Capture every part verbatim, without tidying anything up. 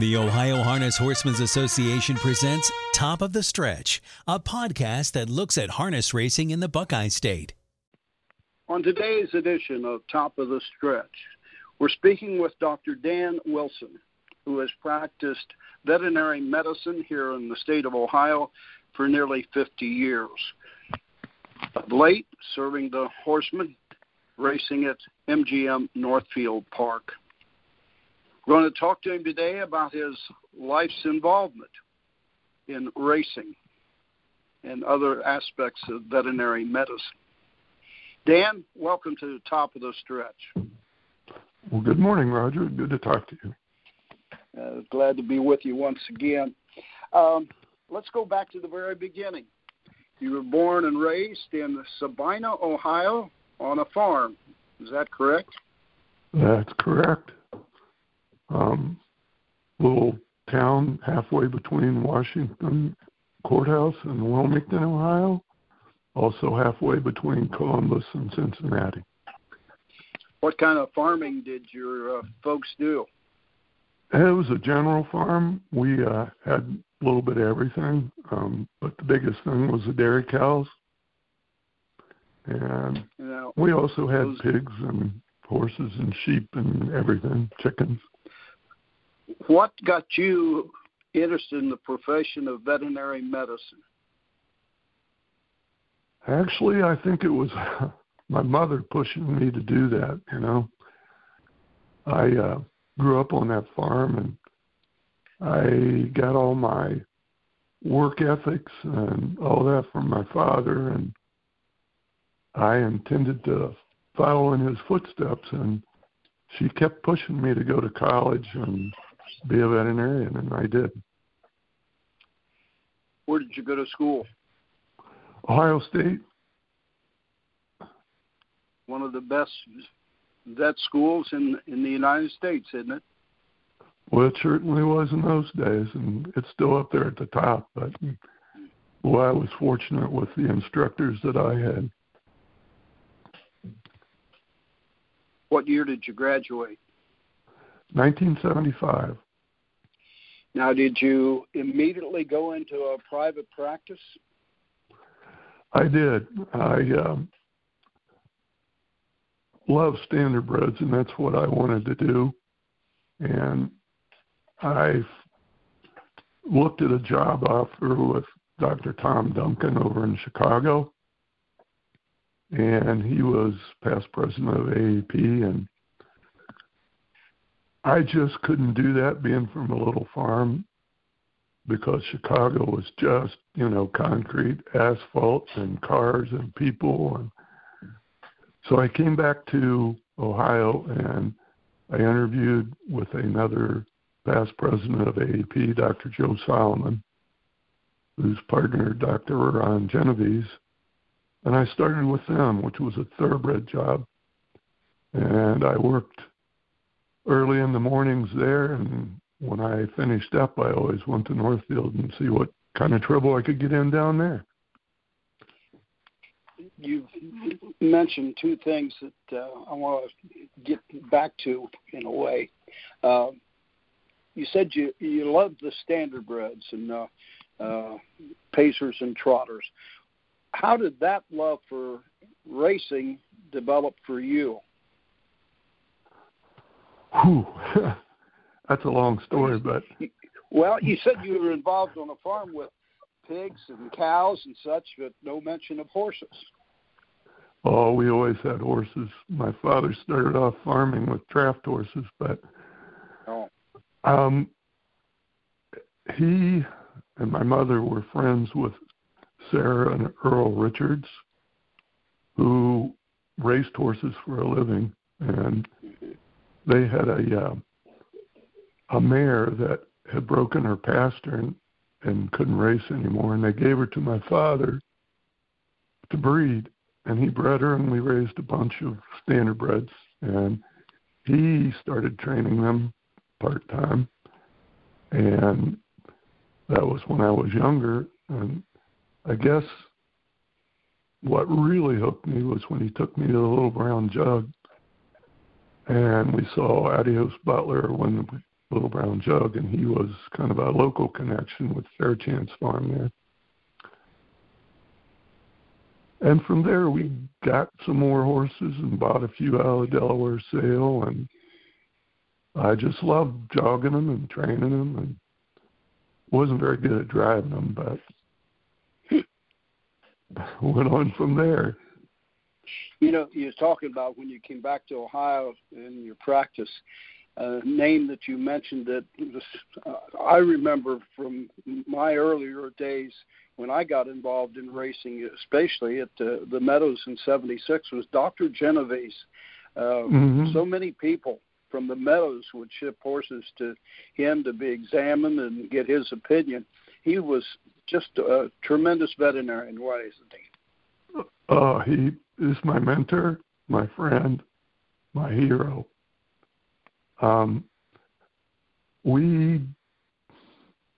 The Ohio Harness Horsemen's Association presents Top of the Stretch, a podcast that looks at harness racing in the Buckeye State. On today's edition of Top of the Stretch, we're speaking with Doctor Dan Wilson, who has practiced veterinary medicine here in the state of Ohio for nearly fifty years. Of late, serving the horsemen, racing at M G M Northfield Park. We're going to talk to him today about his life's involvement in racing and other aspects of veterinary medicine. Dan, welcome to the Top of the Stretch. Well, good morning, Roger. Good to talk to you. Uh, glad to be with you once again. Um, let's go back to the very beginning. You were born and raised in Sabina, Ohio, on a farm. Is that correct? That's correct. Um, little town halfway between Washington Courthouse and Wilmington, Ohio, also halfway between Columbus and Cincinnati. What kind of farming did your uh, folks do? It was a general farm. We uh, had a little bit of everything, um, but the biggest thing was the dairy cows. And now, we also had those... pigs and horses and sheep and everything, chickens. What got you interested in the profession of veterinary medicine? Actually, I think it was my mother pushing me to do that, you know. I uh, grew up on that farm, and I got all my work ethics and all that from my father, and I intended to follow in his footsteps, and she kept pushing me to go to college and be a veterinarian, and I did. Where did you go to school? Ohio State. One of the best vet schools in, in the United States, isn't it? Well, it certainly was in those days, and it's still up there at the top. But, well, I was fortunate with the instructors that I had. What year did you graduate? nineteen seventy-five. Now, did you immediately go into a private practice? I did. I um, love Standardbreds, and that's what I wanted to do. And I looked at a job offer with Doctor Tom Duncan over in Chicago, and he was past president of A A P, and I just couldn't do that being from a little farm, because Chicago was just, you know, concrete, asphalt, and cars and people. And so I came back to Ohio, and I interviewed with another past president of A A P, Doctor Joe Solomon, whose partner, Doctor Ron Genovese, and I started with them, which was a thoroughbred job, and I worked early in the mornings there, and when I finished up, I always went to Northfield and see what kind of trouble I could get in down there. You've mentioned two things that uh, I want to get back to in a way. Uh, you said you, you loved the Standardbreds and uh, uh, Pacers and Trotters. How did that love for racing develop for you? Whew. That's a long story, but... Well, you said you were involved on a farm with pigs and cows and such, but no mention of horses. Oh, we always had horses. My father started off farming with draft horses, but oh. um, he and my mother were friends with Sarah and Earl Richards, who raced horses for a living, and they had a uh, a mare that had broken her pasture and, and couldn't race anymore, and they gave her to my father to breed, and he bred her, and we raised a bunch of Standardbreds, and he started training them part-time, and that was when I was younger, and I guess what really hooked me was when he took me to the Little Brown Jug, and we saw Adios Butler win Little Brown Jug, and he was kind of a local connection with Fair Chance Farm there. And from there, we got some more horses and bought a few out of the Delaware sale, and I just loved jogging them and training them, and wasn't very good at driving them, but went on from there. You know, you were talking about when you came back to Ohio in your practice, a name that you mentioned that was, uh, I remember from my earlier days when I got involved in racing, especially at the, the Meadows in seventy-six, was Doctor Genovese. Uh, mm-hmm. So many people from the Meadows would ship horses to him to be examined and get his opinion. He was just a tremendous veterinarian, why isn't he? Uh, he is my mentor, my friend, my hero. Um, we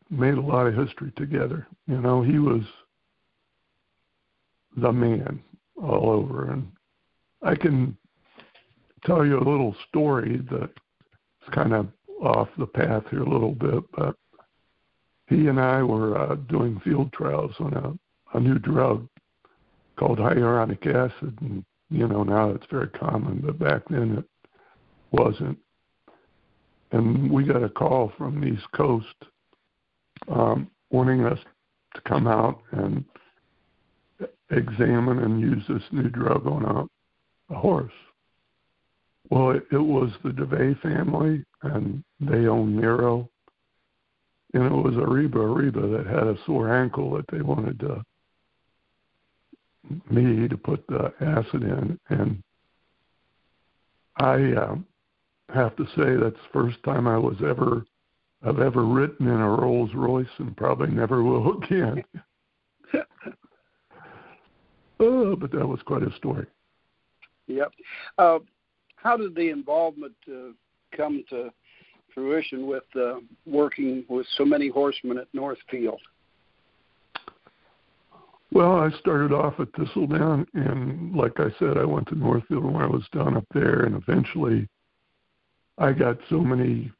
made a lot of history together. You know, he was the man all over. And I can tell you a little story that's kind of off the path here a little bit, but he and I were uh, doing field trials on a, a new drug called hyaluronic acid. And, you know, now it's very common, but back then it wasn't. And we got a call from the East Coast um, wanting us to come out and examine and use this new drug on a, a horse. Well, it, it was the DeVay family, and they own Nero. And it was Ariba Ariba that had a sore ankle that they wanted to, me to put the acid in. And I... Uh, have to say that's the first time I was ever I've ever ridden in a Rolls Royce, and probably never will again. Oh, but that was quite a story. Yep. Uh, how did the involvement uh, come to fruition with uh, working with so many horsemen at Northfield? Well, I started off at Thistledown, and like I said, I went to Northfield when I was down up there, and eventually I got so many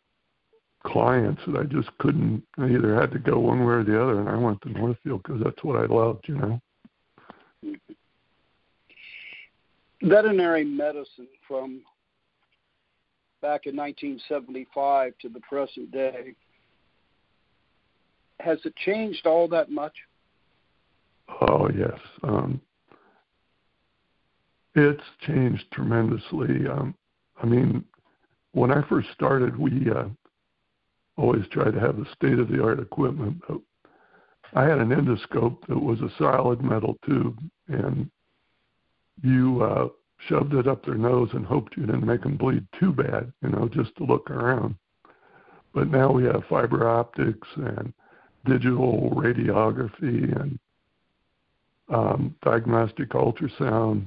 clients that I just couldn't, I either had to go one way or the other, and I went to Northfield because that's what I loved, you know. Veterinary medicine from back in nineteen seventy-five to the present day, has it changed all that much? Oh, yes. Um, it's changed tremendously. Um, I mean, when I first started, we uh, always tried to have the state-of-the-art equipment. But I had an endoscope that was a solid metal tube, and you uh, shoved it up their nose and hoped you didn't make them bleed too bad, you know, just to look around. But now we have fiber optics and digital radiography and um, diagnostic ultrasound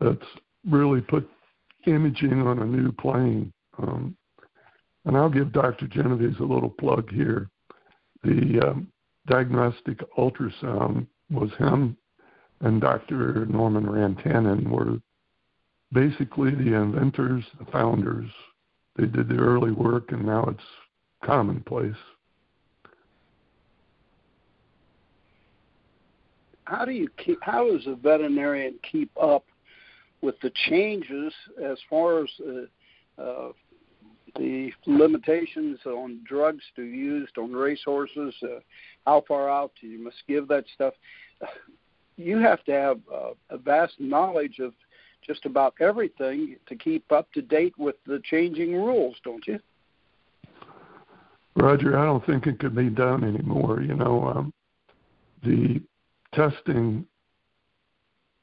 that's really put imaging on a new plane. Um, and I'll give Doctor Genovese a little plug here. The um, diagnostic ultrasound was him and Doctor Norman Rantanen were basically the inventors, the founders. They did the early work, and now it's commonplace. How do you keep, how does a veterinarian keep up with the changes as far as uh, uh, the limitations on drugs to be used on racehorses, uh, how far out you must give that stuff? You have to have uh, a vast knowledge of just about everything to keep up to date with the changing rules, don't you? Roger, I don't think it could be done anymore. You know, um, the testing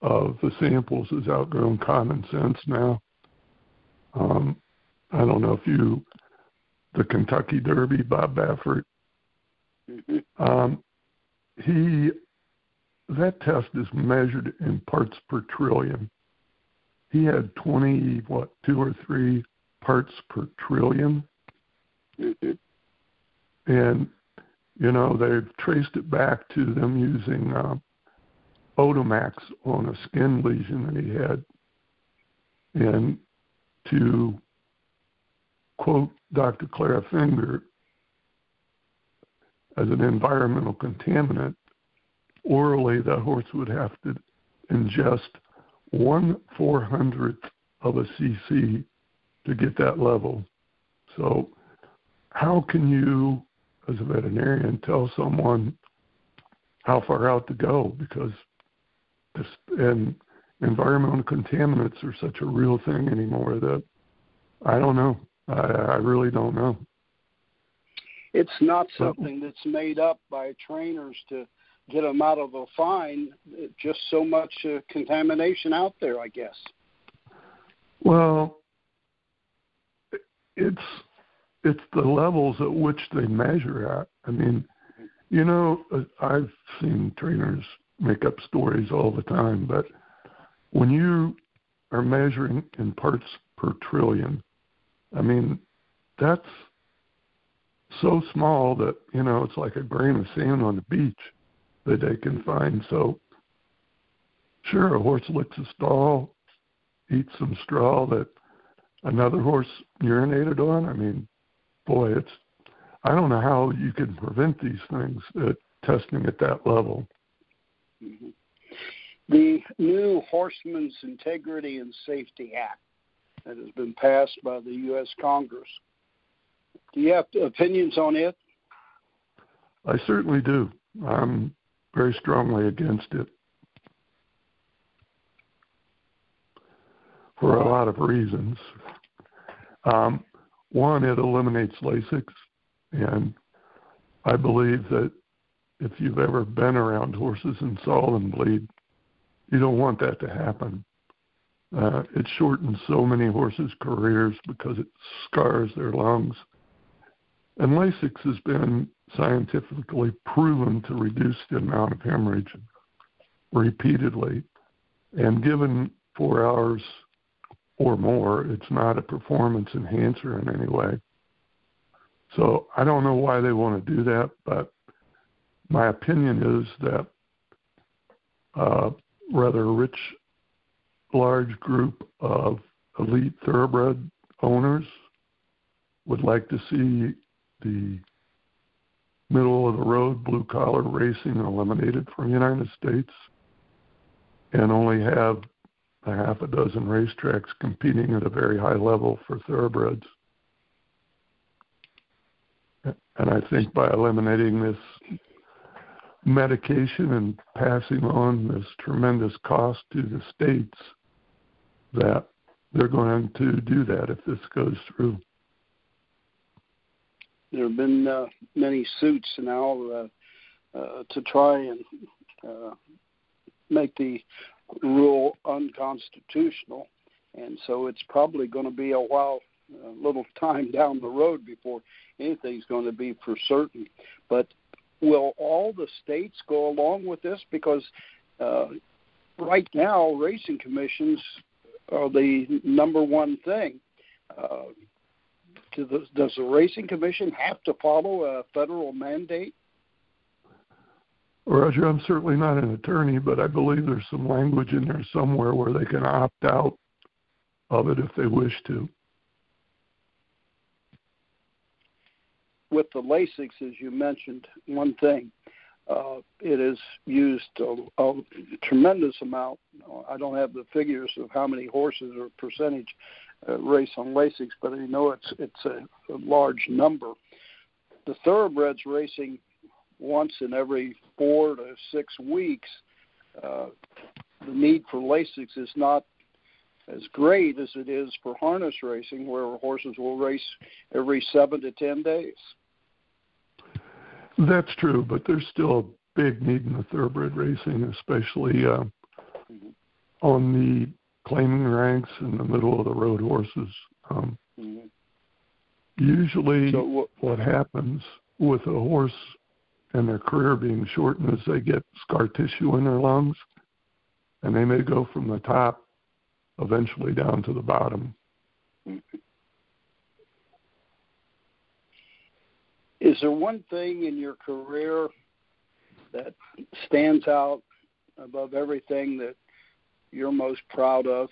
of the samples has outgrown common sense now. Um, I don't know if you, the Kentucky Derby, Bob Baffert, mm-hmm. um, he, that test is measured in parts per trillion. He had twenty, what, two or three parts per trillion. Mm-hmm. And, you know, they've traced it back to them using uh, Otomax on a skin lesion that he had, and to quote Doctor Clara Finger as an environmental contaminant, orally that horse would have to ingest one four hundredth of a cc to get that level. So how can you, as a veterinarian, tell someone how far out to go? Because this, and environmental contaminants are such a real thing anymore that I don't know. I, I really don't know. It's not something that's made up by trainers to get them out of a fine. Just so much uh, contamination out there, I guess. Well, it's it's the levels at which they measure at. I mean, you know, I've seen trainers make up stories all the time, but when you are measuring in parts per trillion, I mean, that's so small that, you know, it's like a grain of sand on the beach that they can find. So sure, a horse licks a stall, eats some straw that another horse urinated on. I mean, boy, it's, I don't know how you can prevent these things at testing at that level. Mm-hmm. The new Horsemen's Integrity and Safety Act that has been passed by the U S Congress. Do you have opinions on it? I certainly do. I'm very strongly against it for a lot of reasons. Um, one, it eliminates Lasix, and I believe that if you've ever been around horses and saw them bleed, you don't want that to happen. Uh, it shortens so many horses' careers because it scars their lungs. And Lasix has been scientifically proven to reduce the amount of hemorrhage repeatedly. And given four hours or more, it's not a performance enhancer in any way. So I don't know why they want to do that, but my opinion is that uh, rather a rich, large group of elite thoroughbred owners would like to see the middle-of-the-road blue-collar racing eliminated from the United States and only have a half a dozen racetracks competing at a very high level for thoroughbreds. And I think by eliminating this medication and passing on this tremendous cost to the states, that they're going to do that if this goes through. There have been uh, many suits now uh, uh, to try and uh, make the rule unconstitutional, and so it's probably going to be a while, a little time down the road before anything's going to be for certain. But will all the states go along with this? Because uh, right now, racing commissions are the number one thing. Uh, to the, does the racing commission have to follow a federal mandate? Roger, I'm certainly not an attorney, but I believe there's some language in there somewhere where they can opt out of it if they wish to. With the Lasix, as you mentioned, one thing, uh, it is used a, a tremendous amount. I don't have the figures of how many horses or percentage uh, race on Lasix, but I know it's it's a, a large number. The thoroughbreds racing once in every four to six weeks, uh, the need for Lasix is not as great as it is for harness racing, where horses will race every seven to ten days. That's true, but there's still a big need in the thoroughbred racing, especially uh, mm-hmm. on the claiming ranks and the middle-of-the-road horses. Um, mm-hmm. Usually so what, what happens with a horse and their career being shortened is they get scar tissue in their lungs, and they may go from the top eventually down to the bottom. Mm-hmm. Is there one thing in your career that stands out above everything that you're most proud of?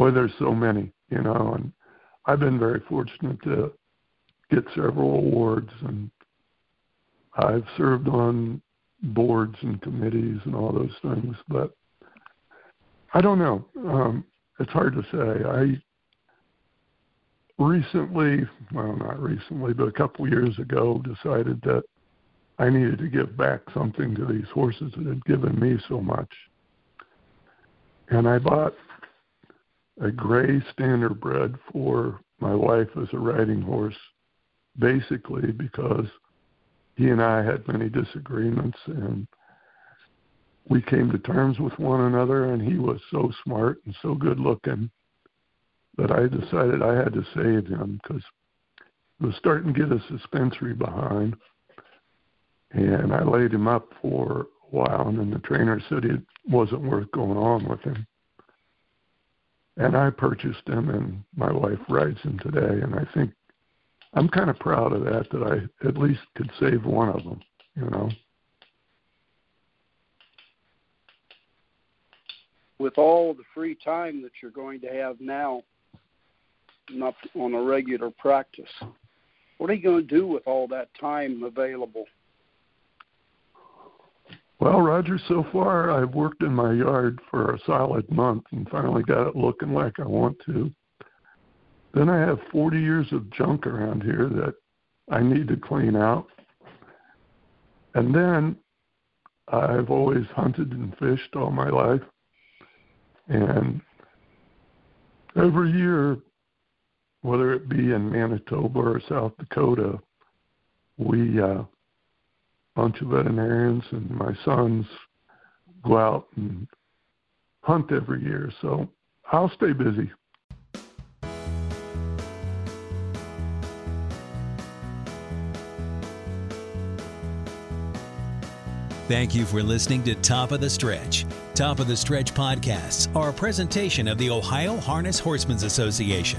Boy, there's so many, you know, and I've been very fortunate to get several awards, and I've served on boards and committees and all those things, but I don't know. Um, it's hard to say. I recently, well, not recently, but a couple years ago, decided that I needed to give back something to these horses that had given me so much. And I bought a gray Standardbred for my wife as a riding horse, basically because he and I had many disagreements, and we came to terms with one another, and he was so smart and so good looking that I decided I had to save him because it was starting to get his suspensory behind. And I laid him up for a while, and then the trainer said it wasn't worth going on with him. And I purchased him, and my wife rides him today, and I think I'm kind of proud of that, that I at least could save one of them, you know. With all the free time that you're going to have now, not on a regular practice, what are you going to do with all that time available? Well, Roger, so far I've worked in my yard for a solid month and finally got it looking like I want to. Then I have forty years of junk around here that I need to clean out. And then I've always hunted and fished all my life. And every year, whether it be in Manitoba or South Dakota, we... Uh, bunch of veterinarians and my sons go out and hunt every year, so I'll stay busy. Thank you for listening to Top of the Stretch. Top of the Stretch podcasts are a presentation of the Ohio Harness Horsemen's Association.